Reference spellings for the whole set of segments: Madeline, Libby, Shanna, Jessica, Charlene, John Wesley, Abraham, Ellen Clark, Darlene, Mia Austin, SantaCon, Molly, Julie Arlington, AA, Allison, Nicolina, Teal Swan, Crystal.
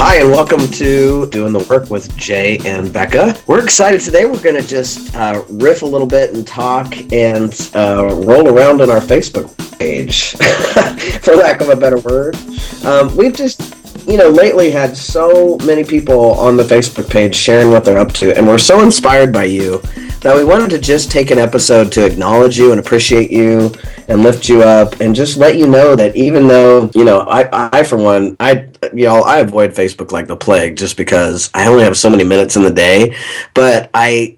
Hi, and welcome to Doing the Work with Jay and Becca. We're excited today. We're going to just riff a little bit and talk and roll around on our Facebook page, for lack of a better word. We've just, lately had so many people on the Facebook page sharing what they're up to, and we're so inspired by you that we wanted to just take an episode to acknowledge you and appreciate you and lift you up and just let you know that even though, I avoid Facebook like the plague just because I only have so many minutes in the day, but I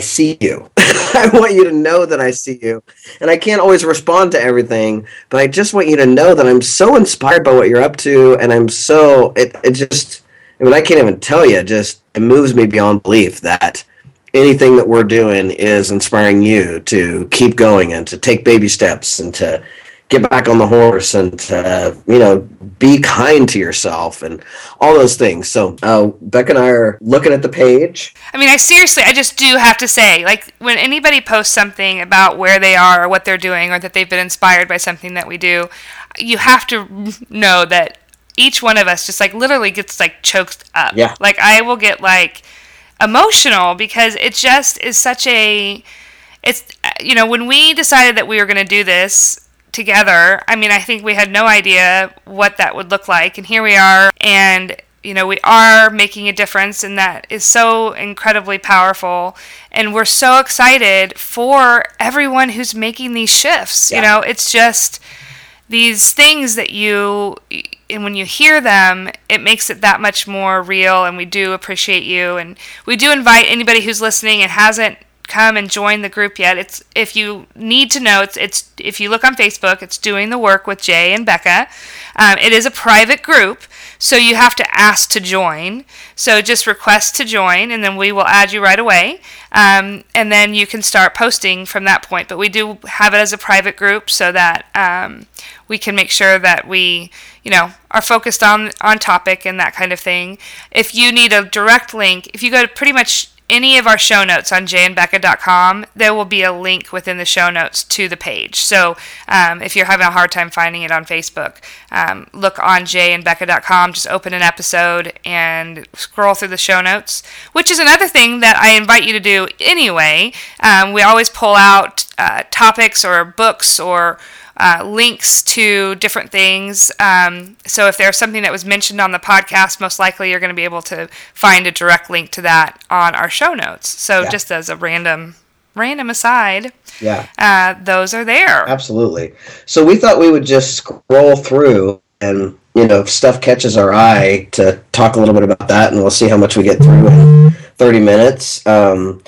see you. I want you to know that I see you, and I can't always respond to everything, but I just want you to know that I'm so inspired by what you're up to, and I'm so, I can't even tell you, it moves me beyond belief that anything that we're doing is inspiring you to keep going and to take baby steps and to get back on the horse and to, be kind to yourself and all those things. So Beck and I are looking at the page. I just do have to say, when anybody posts something about where they are or what they're doing or that they've been inspired by something that we do, you have to know that each one of us just literally gets choked up. Yeah. I will get emotional because it just is such a, it's, when we decided that we were going to do this together, I think we had no idea what that would look like, and here we are, and we are making a difference, and that is so incredibly powerful, and we're so excited for everyone who's making these shifts. Yeah. It's just these things that and when you hear them, it makes it that much more real, and we do appreciate you, and we do invite anybody who's listening and hasn't come and join the group yet. It's, if you need to know, it's if you look on Facebook, it's Doing the Work with Jay and Becca. It is a private group, so you have to ask to join. So just request to join, and then we will add you right away. And then you can start posting from that point. But we do have it as a private group so that we can make sure that we, are focused on topic and that kind of thing. If you need a direct link, if you go to pretty much any of our show notes on jayandbecca.com, there will be a link within the show notes to the page. So if you're having a hard time finding it on Facebook, look on jayandbecca.com, just open an episode and scroll through the show notes, which is another thing that I invite you to do anyway. We always pull out topics or books or links to different things. So if there's something that was mentioned on the podcast, most likely you're going to be able to find a direct link to that on our show notes. So yeah. Just as a random aside, yeah, those are there. Absolutely. So we thought we would just scroll through and, if stuff catches our eye, to talk a little bit about that, and we'll see how much we get through in 30 minutes. And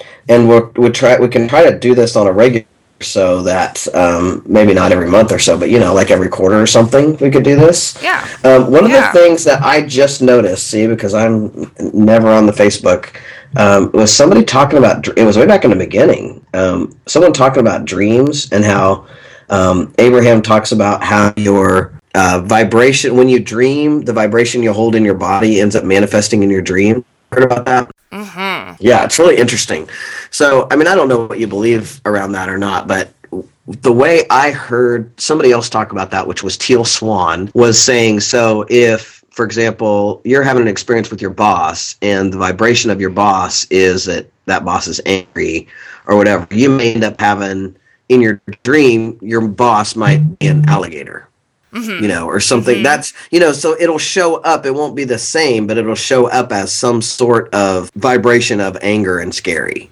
we can try to do this on a regular, so that maybe not every month or so, but every quarter or something, we could do this. Yeah. One of the things that I just noticed, because I'm never on the Facebook, was somebody talking about, it was way back in the beginning, someone talking about dreams and how Abraham talks about how your vibration, when you dream, the vibration you hold in your body ends up manifesting in your dream. Heard about that? Mm-hmm. Yeah, it's really interesting. So, I don't know what you believe around that or not, but the way I heard somebody else talk about that, which was Teal Swan, was saying, so if, for example, you're having an experience with your boss and the vibration of your boss is that boss is angry or whatever, you may end up having, in your dream, your boss might be an alligator. Mm-hmm. Or something. Mm-hmm. That's, so it'll show up. It won't be the same, but it'll show up as some sort of vibration of anger and scary,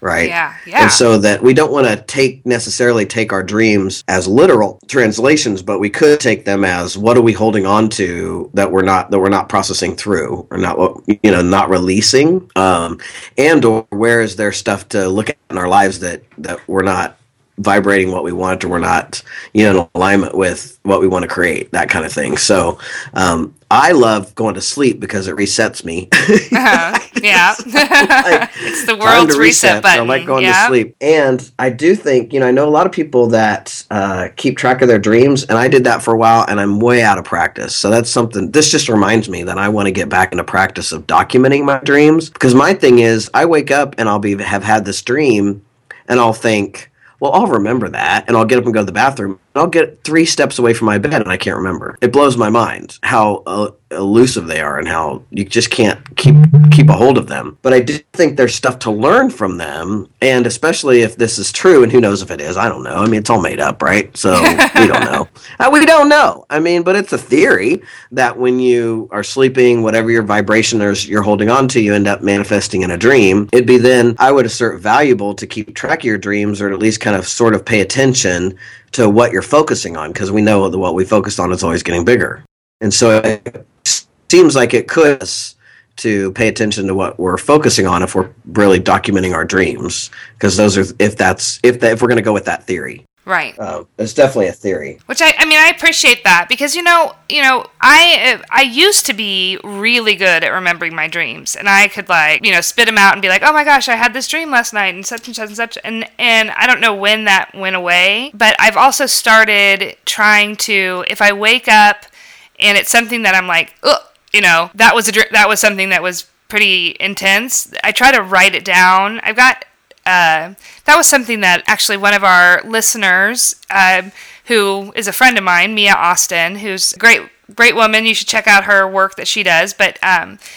right? Yeah, yeah. And so that we don't want to necessarily take our dreams as literal translations, but we could take them as, what are we holding on to that we're not processing through or not releasing, and or where is there stuff to look at in our lives that we're not vibrating what we want, or we're not in alignment with what we want to create, that kind of thing. So I love going to sleep because it resets me. Uh-huh. Yeah. It's the world's reset button. So I like going to sleep. And I do think, I know a lot of people that keep track of their dreams, and I did that for a while, and I'm way out of practice. So that's something, this just reminds me that I want to get back into practice of documenting my dreams, because my thing is, I wake up and I'll have had this dream, and I'll think, well, I'll remember that, and I'll get up and go to the bathroom. I'll get 3 steps away from my bed and I can't remember. It blows my mind how elusive they are and how you just can't keep a hold of them. But I do think there's stuff to learn from them, and especially if this is true, and who knows if it is. I don't know. I mean, it's all made up, right? So we don't know. We don't know. I mean, but it's a theory that when you are sleeping, whatever your vibration is you're holding on to, you end up manifesting in a dream. It'd be then, I would assert, valuable to keep track of your dreams, or at least kind of sort of pay attention to what you're focusing on, because we know that what we focused on is always getting bigger. And so it seems like it could us to pay attention to what we're focusing on if we're really documenting our dreams, because those are if we're going to go with that theory. Right. It's definitely a theory. Which I appreciate that, because you know, I used to be really good at remembering my dreams, and I could spit them out and be like, oh my gosh, I had this dream last night and such and such and such, and I don't know when that went away, but I've also started trying to, if I wake up and it's something that I'm like, ugh, you know, that was something that was pretty intense, I try to write it down. I've got. That was something that actually one of our listeners, who is a friend of mine, Mia Austin, who's a great woman. You should check out her work that she does. But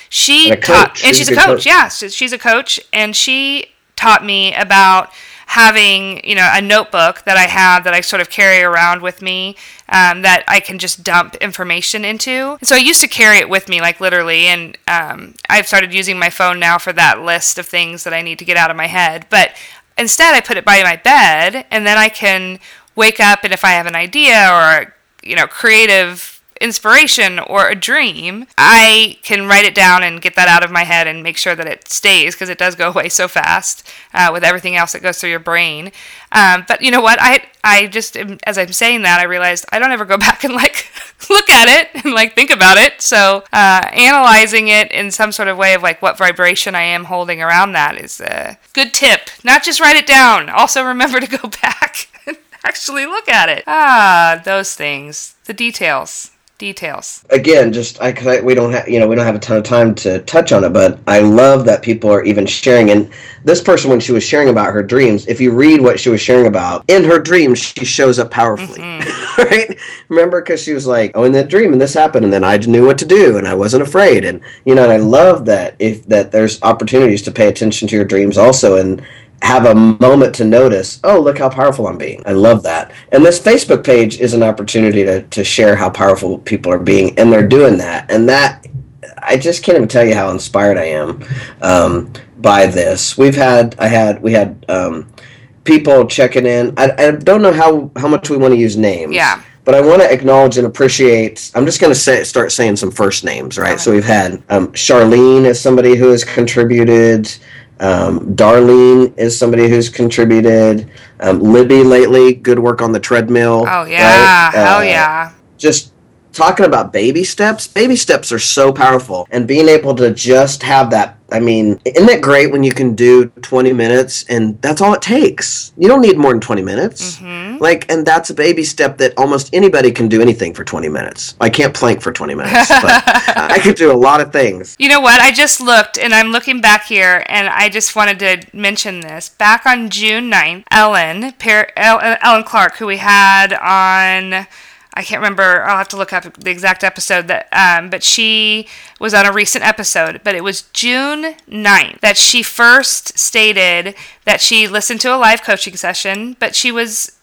she taught, and she's a coach. Yeah, she's a coach, and she taught me about having, you know, a notebook that I have that I sort of carry around with me, that I can just dump information into. And so I used to carry it with me, like literally, and I've started using my phone now for that list of things that I need to get out of my head. But instead, I put it by my bed, and then I can wake up, and if I have an idea or, you know, creative inspiration or a dream, I can write it down and get that out of my head and make sure that it stays, because it does go away so fast with everything else that goes through your brain. But you know what? I just, as I'm saying that, I realized I don't ever go back and look at it and think about it. So analyzing it in some sort of way of what vibration I am holding around that is a good tip. Not just write it down. Also remember to go back and actually look at it. Ah, those things. The details. Again, just we don't have a ton of time to touch on it, but I love that people are even sharing. And this person, when she was sharing about her dreams, if you read what she was sharing about in her dreams, she shows up powerfully, mm-hmm. right? Remember, because she was like, "Oh, in that dream, and this happened, and then I knew what to do, and I wasn't afraid." And you know, and I love that that there's opportunities to pay attention to your dreams also, and have a moment to notice, oh, look how powerful I'm being. I love that. And this Facebook page is an opportunity to share how powerful people are being, and they're doing that. And that, I just can't even tell you how inspired I am by this. We had people checking in. I don't know how much we want to use names. Yeah. But I want to acknowledge and appreciate, I'm just going to start saying some first names, right? So we've had Charlene as somebody who has contributed. Darlene is somebody who's contributed. Libby lately, good work on the treadmill. Oh, yeah. Right? Hell yeah. Just talking about baby steps. Baby steps are so powerful. And being able to just have that. I mean, isn't it great when you can do 20 minutes and that's all it takes? You don't need more than 20 minutes. Mm-hmm. And that's a baby step that almost anybody can do anything for 20 minutes. I can't plank for 20 minutes, but I could do a lot of things. You know what? I just looked, and I'm looking back here, and I just wanted to mention this. Back on June 9th, Ellen Clark, who we had on... I can't remember. I'll have to look up the exact episode that, but she was on a recent episode, but it was June 9th that she first stated that she listened to a live coaching session, but she was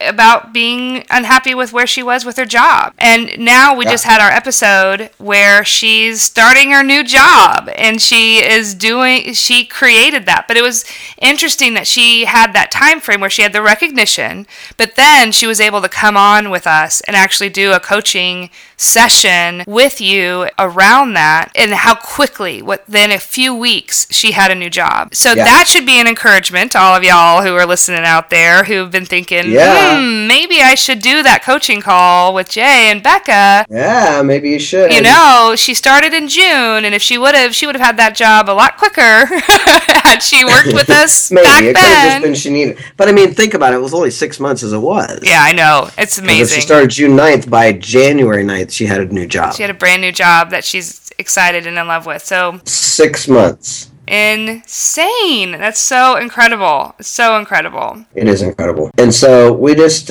about being unhappy with where she was with her job. And now we just had our episode where she's starting her new job, and she created that. But it was interesting that she had that time frame where she had the recognition, but then she was able to come on with us and actually do a coaching session with you around that, and how quickly, within a few weeks, she had a new job. So that should be an encouragement to all of y'all who are listening out there who've been thinking, maybe I should do that coaching call with Jay and Becca. Yeah, maybe you should. You know, she started in June, and if she would have had that job a lot quicker had she worked with us maybe. Back then. Maybe, it could have just been she needed. But I mean, think about it. It was only 6 months as it was. Yeah, I know. It's amazing. If she started June 9th, by January 9th, she had a new job. She had a brand new job that she's excited and in love with. So 6 months. Insane. That's so incredible. It is incredible. And so we just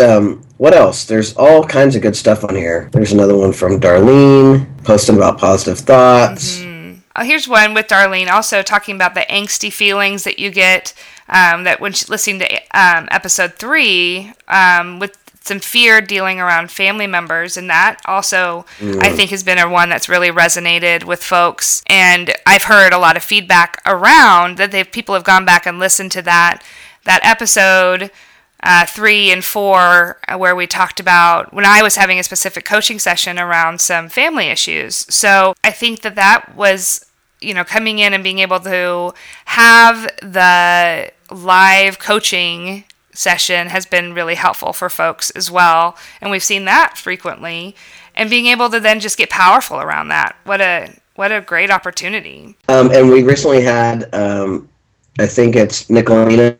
What else? There's all kinds of good stuff on here. There's another one from Darlene, posting about positive thoughts. Mm-hmm. Oh, here's one with Darlene, also talking about the angsty feelings that you get that when she's listening to episode 3 with some fear dealing around family members. And that also, I think, has been a one that's really resonated with folks. And I've heard a lot of feedback around that people have gone back and listened to that episode 3 and 4, where we talked about when I was having a specific coaching session around some family issues. So I think that was, coming in and being able to have the live coaching session has been really helpful for folks as well. And we've seen that frequently, and being able to then just get powerful around that. What a great opportunity. And we recently had, I think it's Nicolina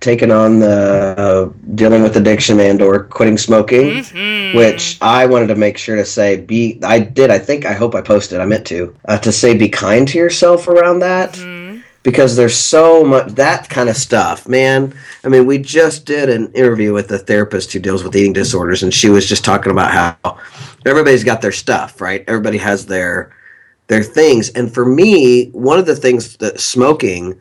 taking on the dealing with addiction and/or quitting smoking, mm-hmm. which I wanted to make sure to say. I meant to say be kind to yourself around that, mm-hmm. because there's so much that kind of stuff, man. I mean, we just did an interview with a therapist who deals with eating disorders, and she was just talking about how everybody's got their stuff, right? Everybody has their things, and for me, one of the things that smoking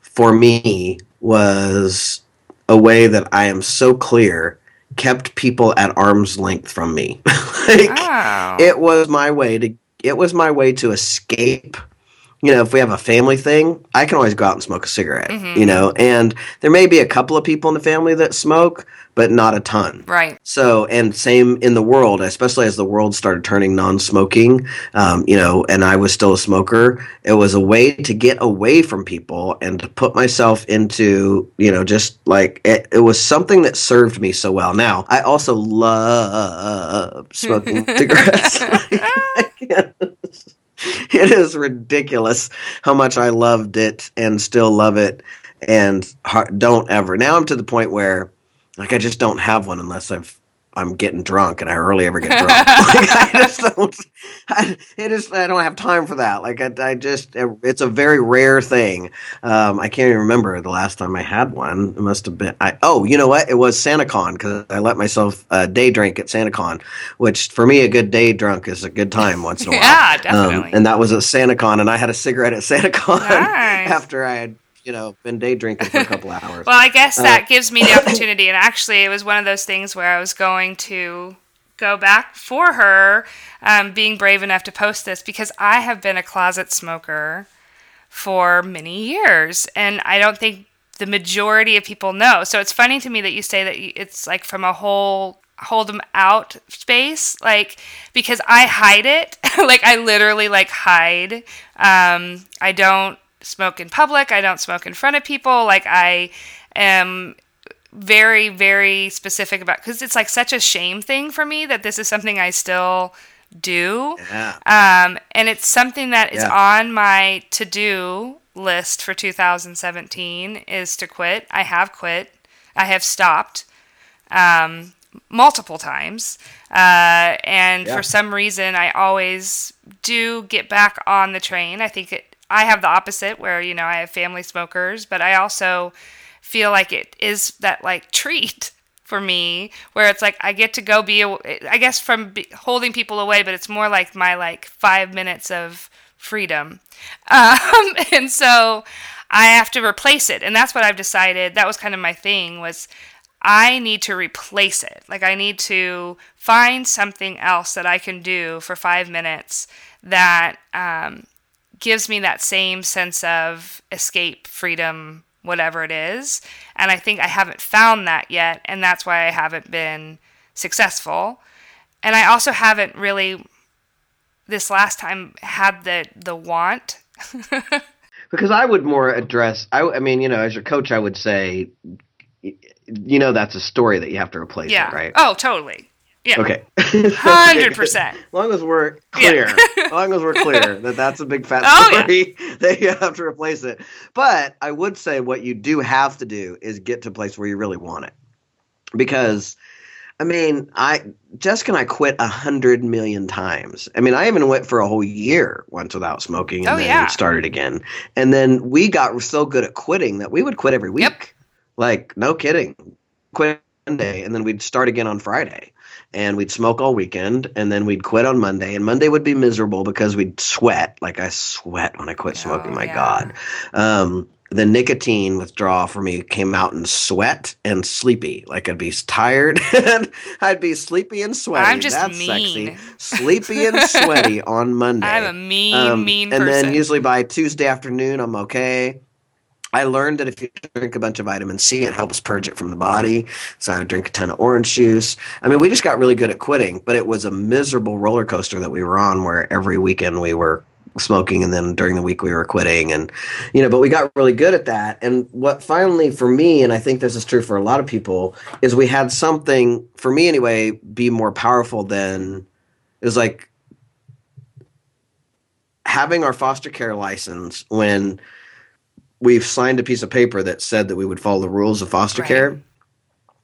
for me was a way that I am so clear kept people at arm's length from me. It was my way to escape. If we have a family thing, I can always go out and smoke a cigarette, mm-hmm. And there may be a couple of people in the family that smoke, but not a ton. Right. So, and same in the world, especially as the world started turning non-smoking, and I was still a smoker. It was a way to get away from people and to put myself into, just like, it was something that served me so well. Now, I also love smoking cigarettes. It is ridiculous how much I loved it and still love it, and don't ever. Now I'm to the point where, I just don't have one unless I'm getting drunk, and I rarely ever get drunk. I don't have time for that. It's a very rare thing. I can't even remember the last time I had one. It must have been, you know what? It was SantaCon, because I let myself day drink at SantaCon, which for me, a good day drunk is a good time once in a while. Yeah, definitely. And that was at SantaCon, and I had a cigarette at SantaCon after I had been day drinking for a couple hours. Well, I guess that gives me the opportunity. And actually, it was one of those things where I was going to go back for her being brave enough to post this, because I have been a closet smoker for many years. And I don't think the majority of people know. So it's funny to me that you say that it's like from a whole hold them out space, because I hide it. I literally hide. I don't smoke in public. I don't smoke in front of people. I am very, very specific about, because it's such a shame thing for me that this is something I still do. Yeah. And it's something that is on my to-do list for 2017 is to quit. I have quit. I have stopped multiple times. And for some reason, I always do get back on the train. I think I have the opposite where, I have family smokers, but I also feel like it is that treat for me where it's I get to go holding people away, but it's more like my 5 minutes of freedom. And so I have to replace it. And that's what I've decided. That was kind of my thing was I need to replace it. I need to find something else that I can do for 5 minutes that, gives me that same sense of escape, freedom, whatever it is. And I think I haven't found that yet. And that's why I haven't been successful. And I also haven't really, this last time, had the want. Because I would more address, as your coach, I would say, that's a story that you have to replace it, right? Oh, totally. Yeah. Okay. 100%. As long as we're clear. Yeah. As long as we're clear that's a big fat story that you have to replace it. But I would say what you do have to do is get to a place where you really want it. Because Jessica and I quit 100 million times. I even went for a whole year once without smoking and then started again. And then we got so good at quitting that we would quit every week. Yep. No kidding. Quit Monday, and then we'd start again on Friday, and we'd smoke all weekend, and then we'd quit on Monday, and Monday would be miserable because we'd sweat. Like, I sweat when I quit smoking. My God. The nicotine withdrawal for me came out in sweat and sleepy. Like, I'd be tired and I'd be sleepy and sweaty. I'm just mean. Sexy. Sleepy and sweaty on Monday. I'm a mean and person. And then usually by Tuesday afternoon, I'm okay. I learned that if you drink a bunch of vitamin C, it helps purge it from the body. So I would drink a ton of orange juice. I mean, we just got really good at quitting, but it was a miserable roller coaster that we were on, where every weekend we were smoking, and then during the week we were quitting, and but we got really good at that. And what finally for me, and I think this is true for a lot of people, is we had something, for me anyway, be more powerful than, it was like having our foster care license when we've signed a piece of paper that said that we would follow the rules of foster care.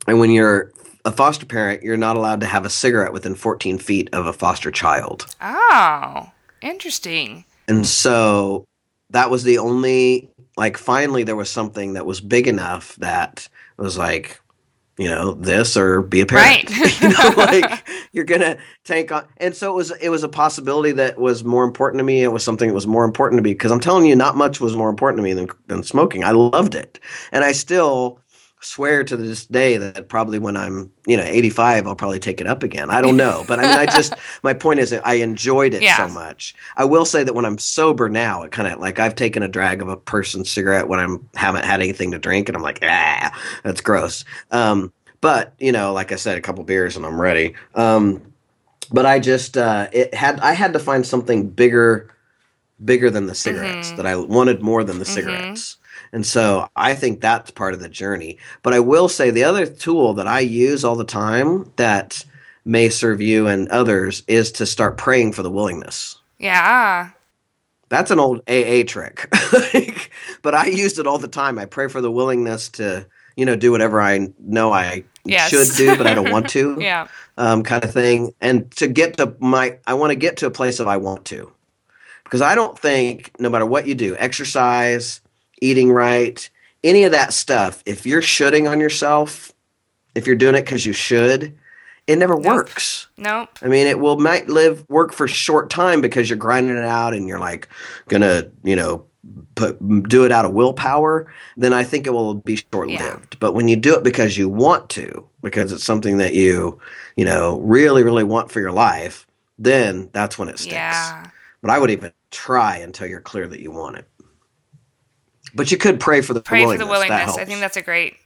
And when you're a foster parent, you're not allowed to have a cigarette within 14 feet of a foster child. Oh, interesting. And so that was the only, like, finally there was something that was big enough that was like, this or be a parent. Right. Like, you're going to take on. And so it was a possibility that was more important to me. It was something that was more important to me, because I'm telling you, not much was more important to me than smoking. I loved it. And I still swear to this day that probably when I'm, 85, I'll probably take it up again. I don't know. But I mean, my point is that I enjoyed it so much. I will say that when I'm sober now, it kind of like, I've taken a drag of a person's cigarette when I haven't had anything to drink, and I'm like, that's gross. But like I said, a couple beers and I'm ready. But I just, I had to find something bigger than the cigarettes, that I wanted more than the cigarettes. And so I think that's part of the journey. But I will say the other tool that I use all the time that may serve you and others is to start praying for the willingness. Yeah. That's an old AA trick. But I used it all the time. I pray for the willingness to, do whatever I know I should do, but I don't want to. Kind of thing. And to get to I want to get to a place of I want to. Because I don't think, no matter what you do, exercise, eating right, any of that stuff, if you're shoulding on yourself, if you're doing it because you should, it never works. Nope. I mean, it might work for a short time because you're grinding it out and you're like gonna, do it out of willpower. Then I think it will be short-lived. But when you do it because you want to, because it's something that you, really, really want for your life, then that's when it sticks. Yeah. But I would even try until you're clear that you want it. But you could pray for the willingness. I think that's a great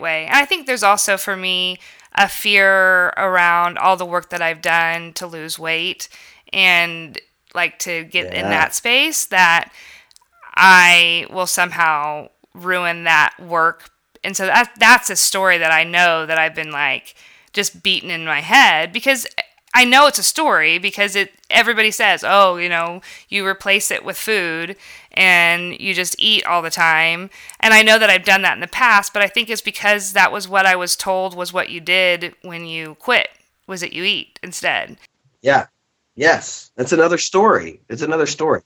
way. And I think there's also for me a fear around all the work that I've done to lose weight and like to get in that space, that I will somehow ruin that work. And so that's a story that I know that I've been like just beaten in my head, because I know it's a story, because everybody says, oh, you replace it with food and you just eat all the time. And I know that I've done that in the past, but I think it's because that was what I was told was what you did when you quit, was that you eat instead. Yeah. Yes. That's another story. It's another story.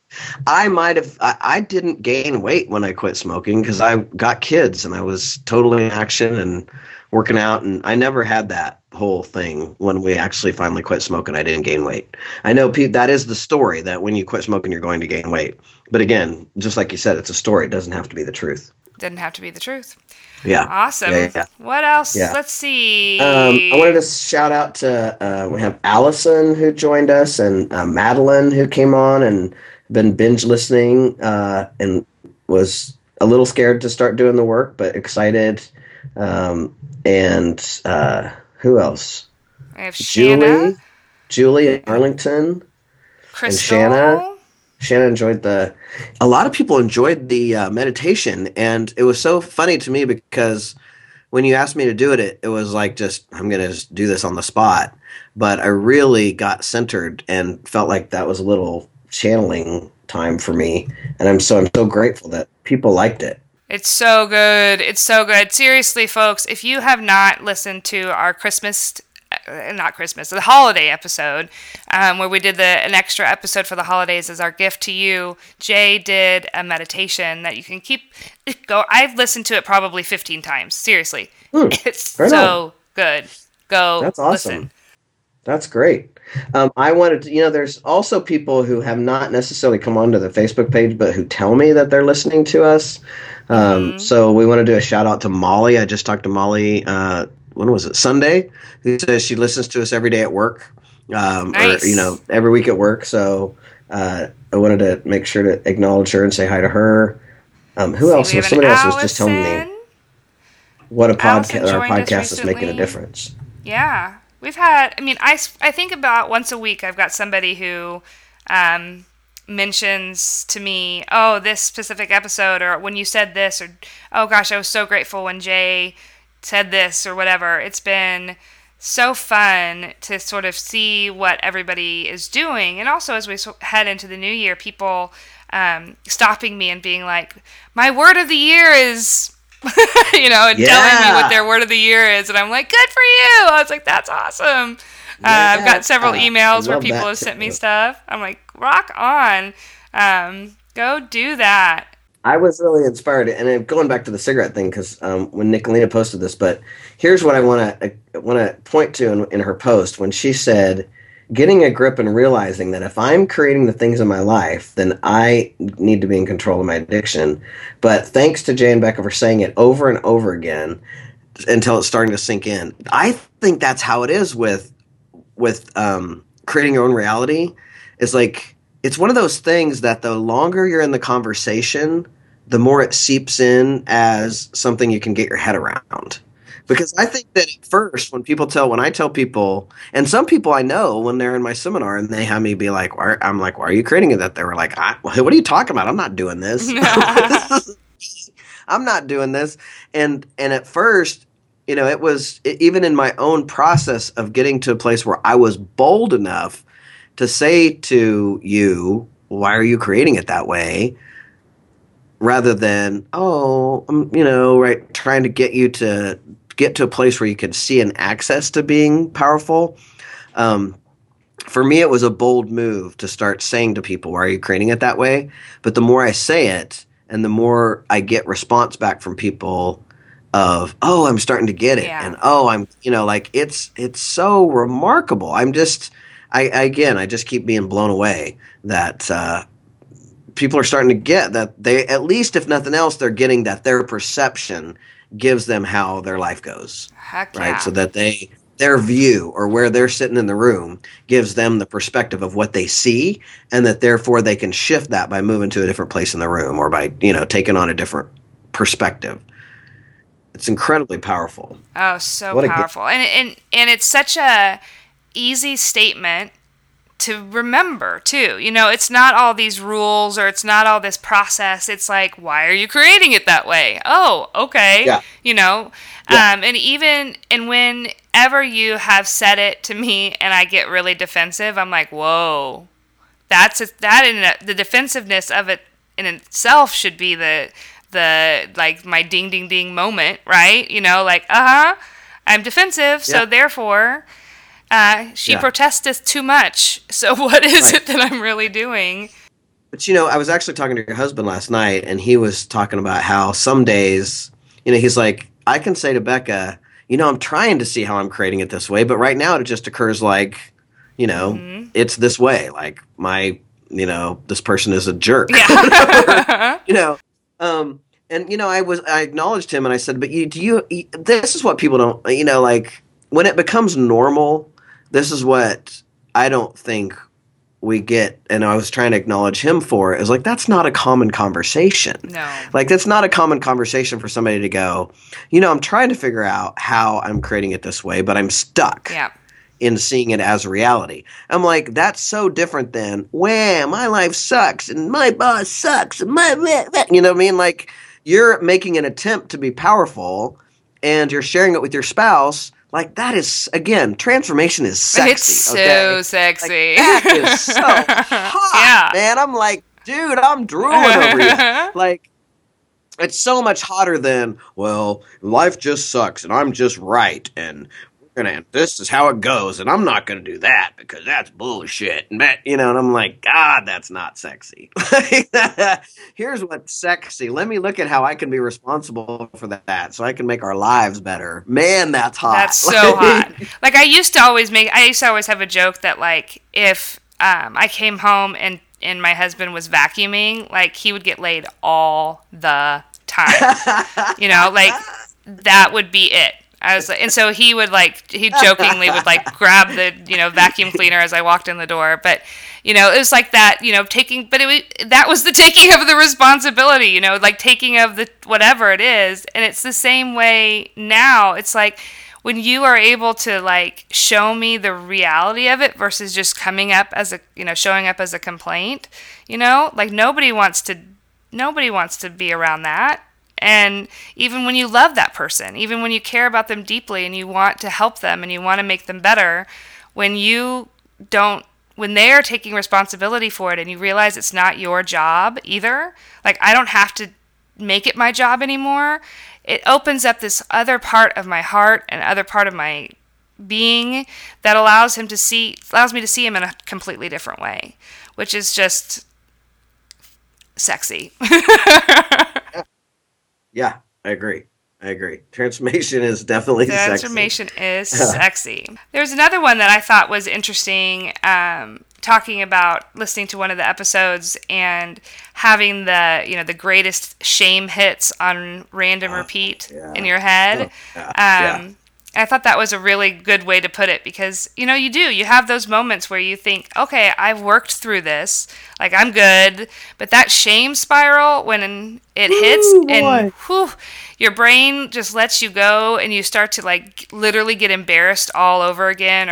I didn't gain weight when I quit smoking because I got kids and I was totally in action and working out, and I never had that whole thing. When we actually finally quit smoking, I didn't gain weight. I know, Pete, that is the story, that when you quit smoking, you're going to gain weight. But again, just like you said, it's a story. It doesn't have to be the truth. Didn't have to be the truth. Yeah. Awesome. Yeah. What else? Yeah. Let's see. I wanted to shout out to, we have Allison who joined us, and Madeline who came on and been binge listening, and was a little scared to start doing the work, but excited. And, who else? I have Shanna. Julie Arlington. Crystal. And Shanna. Shanna enjoyed a lot of people enjoyed the meditation. And it was so funny to me because when you asked me to do it, it was like I'm going to do this on the spot. But I really got centered and felt like that was a little channeling time for me. And I'm so grateful that people liked it. It's so good. It's so good. Seriously, folks, if you have not listened to our the holiday episode, where we did an extra episode for the holidays as our gift to you, Jay did a meditation that you can keep. I've listened to it probably 15 times. Seriously. It's so Good. Go. That's awesome. Listen. That's great. I wanted to, there's also people who have not necessarily come onto the Facebook page, but who tell me that they're listening to us. Mm-hmm. So we want to do a shout out to Molly. I just talked to Molly, when was it? Sunday. Who says she listens to us every day at work, nice. Or, every week at work. So I wanted to make sure to acknowledge her and say hi to her. Who else? Somebody else was just telling me what a podcast, our podcast is making a difference. Yeah. We've had, I think about once a week I've got somebody who mentions to me, oh, this specific episode, or when you said this, or, oh gosh, I was so grateful when Jay said this, or whatever. It's been so fun to sort of see what everybody is doing. And also as we head into the new year, people stopping me and being like, my word of the year is... and telling me what their word of the year is. And I'm like, good for you. I was like, that's awesome. Yeah, I've got several emails where people have sent me stuff. I'm like, rock on. Go do that. I was really inspired. And I'm going back to the cigarette thing because when Nicolina posted this, but here's what I want to point to in her post. When she said, getting a grip and realizing that if I'm creating the things in my life, then I need to be in control of my addiction. But thanks to Jay and Becca for saying it over and over again until it's starting to sink in. I think that's how it is with creating your own reality. It's like, it's one of those things that the longer you're in the conversation, the more it seeps in as something you can get your head around. Because I think that at first, when I tell people, and some people I know when they're in my seminar and they have me be like, I'm like, why are you creating that? They were like, what are you talking about? I'm not doing this. I'm not doing this. And at first, it was even in my own process of getting to a place where I was bold enough to say to you, why are you creating it that way? Rather than, trying to get you to get to a place where you can see an access to being powerful. For me, it was a bold move to start saying to people, why are you creating it that way? But the more I say it and the more I get response back from people of, oh, I'm starting to get it. Yeah. And, oh, I'm, it's so remarkable. I just keep being blown away that, people are starting to get that they, at least if nothing else, they're getting that their perception gives them how their life goes. Heck yeah. Right? So that their view or where they're sitting in the room gives them the perspective of what they see, and that therefore they can shift that by moving to a different place in the room or by, taking on a different perspective. It's incredibly powerful. Oh, so powerful. And it's such a easy statement to remember too. It's not all these rules or it's not all this process. It's like, why are you creating it that way? Oh, okay. Yeah. Yeah. And whenever you have said it to me and I get really defensive, I'm like, whoa, the defensiveness of it in itself should be the like my ding, ding, ding moment, right? I'm defensive. Yeah. So therefore, she protested too much. So what is it that I'm really doing? But, I was actually talking to your husband last night, and he was talking about how some days, he's like, I can say to Becca, I'm trying to see how I'm creating it this way. But right now it just occurs like, mm-hmm. It's this way. Like my, this person is a jerk. Yeah. I acknowledged him and I said, but this is what people don't, when it becomes normal. This is what I don't think we get, and I was trying to acknowledge him for, is like, that's not a common conversation. No. Like, that's not a common conversation for somebody to go, I'm trying to figure out how I'm creating it this way, but I'm stuck in seeing it as reality. I'm like, that's so different than, wow, my life sucks, and my boss sucks, and you know what I mean? Like, you're making an attempt to be powerful, and you're sharing it with your spouse. Like, that is, again, transformation is sexy. It's so sexy. Like, that is so hot, man. I'm like, dude, I'm drooling over you. Like, it's so much hotter than, well, life just sucks, and I'm just right, and going to, this is how it goes, and I'm not going to do that because that's bullshit. And that, you know, and I'm like, God, that's not sexy. Here's what's sexy. Let me look at how I can be responsible for that so I can make our lives better. Man, that's hot. That's so hot. Like, I used to always have a joke that, like, if I came home and my husband was vacuuming, like, he would get laid all the time. You know, like, that would be it. I was like, and so he would like, he jokingly would like grab the, you know, vacuum cleaner as I walked in the door. But, you know, it was like that, you know, that was the taking of the responsibility, you know, like taking of the, whatever it is. And it's the same way now. It's like, when you are able to like show me the reality of it versus just coming up as a, you know, showing up as a complaint, you know, like nobody wants to be around that. And even when you love that person, even when you care about them deeply and you want to help them and you want to make them better, when they are taking responsibility for it and you realize it's not your job either, like I don't have to make it my job anymore, it opens up this other part of my heart and other part of my being that allows me to see him in a completely different way, which is just sexy. Yeah, I agree. Transformation is definitely sexy. Transformation is sexy. There's another one that I thought was interesting, talking about listening to one of the episodes and having the, you know, the greatest shame hits on random repeat in your head. I thought that was a really good way to put it because, you know, you have those moments where you think, okay, I've worked through this, like I'm good, but that shame spiral when it hits your brain just lets you go and you start to like literally get embarrassed all over again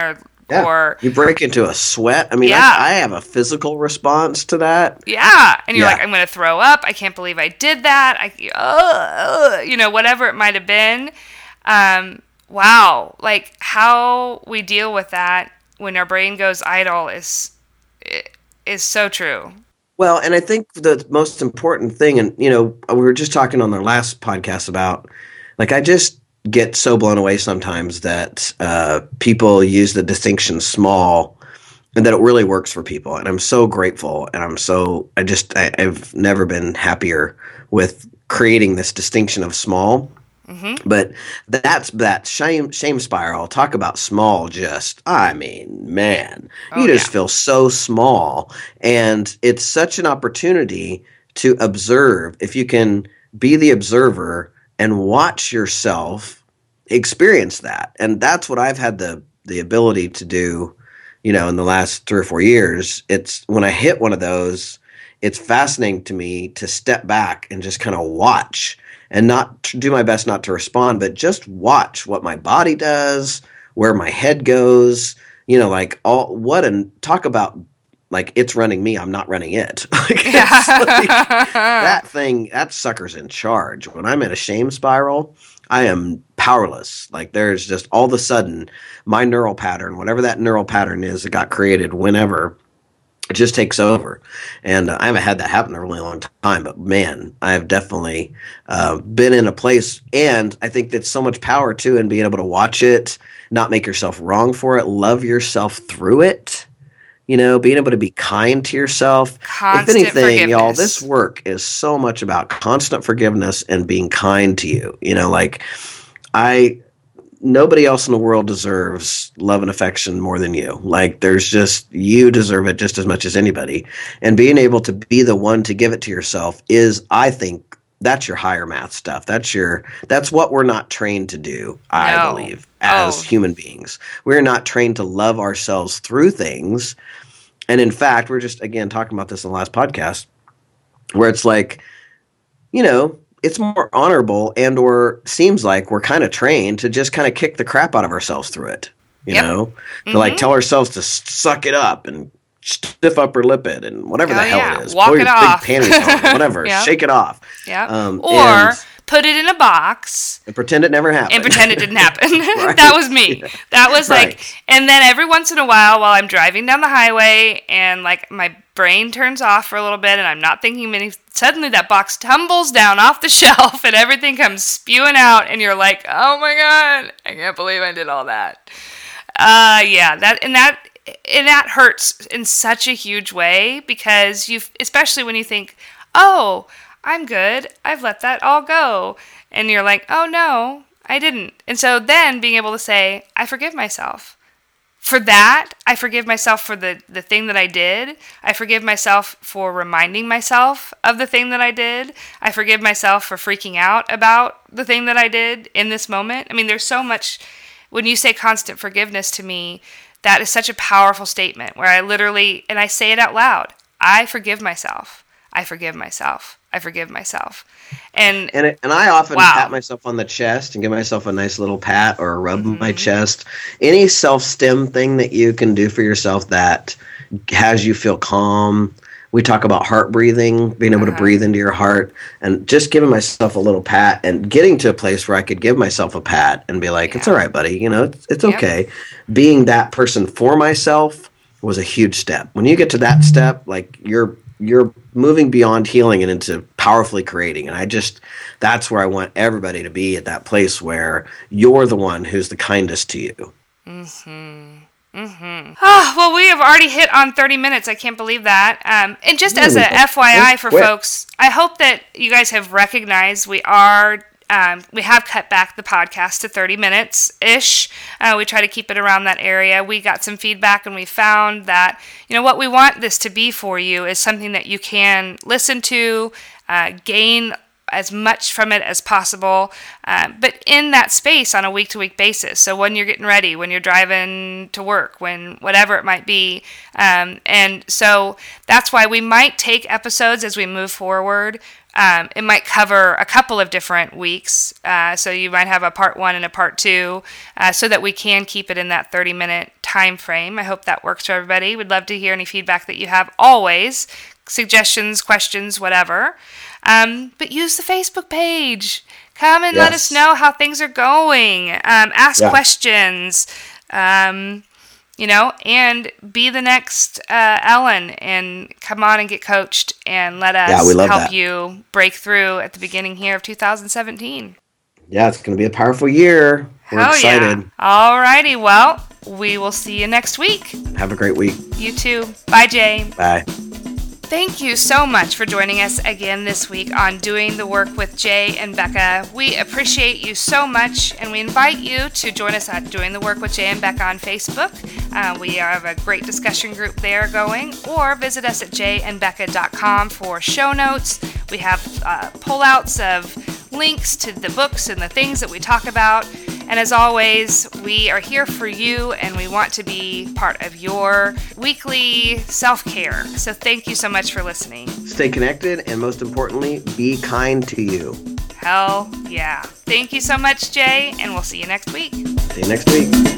or you break into a sweat. I mean, I have a physical response to that. Yeah. And you're like, I'm going to throw up. I can't believe I did that. You know, whatever it might've been. Wow, like how we deal with that when our brain goes idle is so true. Well, and I think the most important thing, and you know, we were just talking on our last podcast about, like I just get so blown away sometimes that people use the distinction small and that it really works for people. And I'm so grateful, and I've never been happier with creating this distinction of small. Mm-hmm. But that's that shame spiral. Talk about small. You just feel so small, and it's such an opportunity to observe. If you can be the observer and watch yourself experience that, and that's what I've had the ability to do, you know, in the last 3 or 4 years. It's when I hit one of those, it's fascinating to me to step back and just kind of watch. And not to do my best not to respond, but just watch what my body does, where my head goes, you know, like talk about like it's running me, I'm not running it. That thing, that sucker's in charge. When I'm in a shame spiral, I am powerless. Like there's just all of a sudden my neural pattern, whatever that neural pattern is that got created whenever, it just takes over. And I haven't had that happen in a really long time, but man, I've definitely been in a place, and I think that's so much power too in being able to watch it, not make yourself wrong for it, love yourself through it, you know, being able to be kind to yourself. Constant if anything, y'all, this work is so much about constant forgiveness and being kind to you. You know, like nobody else in the world deserves love and affection more than you. Like there's just, you deserve it just as much as anybody. And being able to be the one to give it to yourself is, I think, that's your higher math stuff. That's what we're not trained to do, I believe, as human beings. We're not trained to love ourselves through things. And in fact, we're just, again, talking about this in the last podcast, where it's like, you know, it's more honorable and or seems like we're kind of trained to just kind of kick the crap out of ourselves through it, you know, to like tell ourselves to suck it up and stiff upper lip it and whatever the hell it is. Walk it off. Big panties on, whatever. Shake it off. Yeah. Or put it in a box. And pretend it never happened. And pretend it didn't happen. Right. That was me. Yeah. That was right. And then every once in a while I'm driving down the highway and like my brain turns off for a little bit and I'm not thinking many, suddenly that box tumbles down off the shelf and everything comes spewing out and you're like, oh my God, I can't believe I did all that. That hurts in such a huge way because especially when you think, oh, I'm good. I've let that all go. And you're like, oh no, I didn't. And so then being able to say, I forgive myself for that. I forgive myself for the thing that I did. I forgive myself for reminding myself of the thing that I did. I forgive myself for freaking out about the thing that I did in this moment. I mean, there's so much, when you say constant forgiveness to me, that is such a powerful statement where I literally, and I say it out loud, I forgive myself. I forgive myself. I forgive myself. And I often pat myself on the chest and give myself a nice little pat or a rub on my chest. Any self-stim thing that you can do for yourself that has you feel calm. We talk about heart breathing, being able to breathe into your heart, and just giving myself a little pat and getting to a place where I could give myself a pat and be like, it's all right, buddy. You know, it's okay. Being that person for myself was a huge step. When you get to that step, like you're moving beyond healing and into powerfully creating. And that's where I want everybody to be, at that place where you're the one who's the kindest to you. Oh, well, we have already hit on 30 minutes. I can't believe that. And just as a FYI for folks, I hope that you guys have recognized we have cut back the podcast to 30 minutes-ish. We try to keep it around that area. We got some feedback and we found that, you know, what we want this to be for you is something that you can listen to, gain as much from it as possible, but in that space on a week-to-week basis. So when you're getting ready, when you're driving to work, when whatever it might be. And so that's why we might take episodes as we move forward. It might cover a couple of different weeks. So you might have a part 1 and a part 2, so that we can keep it in that 30-minute time frame. I hope that works for everybody. We'd love to hear any feedback that you have always, suggestions, questions, whatever. But use the Facebook page. Come and let us know how things are going. Ask questions, you know, and be the next Ellen and come on and get coached and let us help you break through at the beginning here of 2017. Yeah, it's going to be a powerful year. We're excited. All righty. Well, we will see you next week. Have a great week. You too. Bye, Jay. Bye. Thank you so much for joining us again this week on Doing the Work with Jay and Becca. We appreciate you so much, and we invite you to join us at Doing the Work with Jay and Becca on Facebook. We have a great discussion group there going, or visit us at jayandbecca.com for show notes. We have pullouts of links to the books and the things that we talk about. And as always, we are here for you, and we want to be part of your weekly self-care. So thank you so much for listening. Stay connected, and most importantly, be kind to you. Hell yeah. Thank you so much, Jay, and we'll see you next week. See you next week.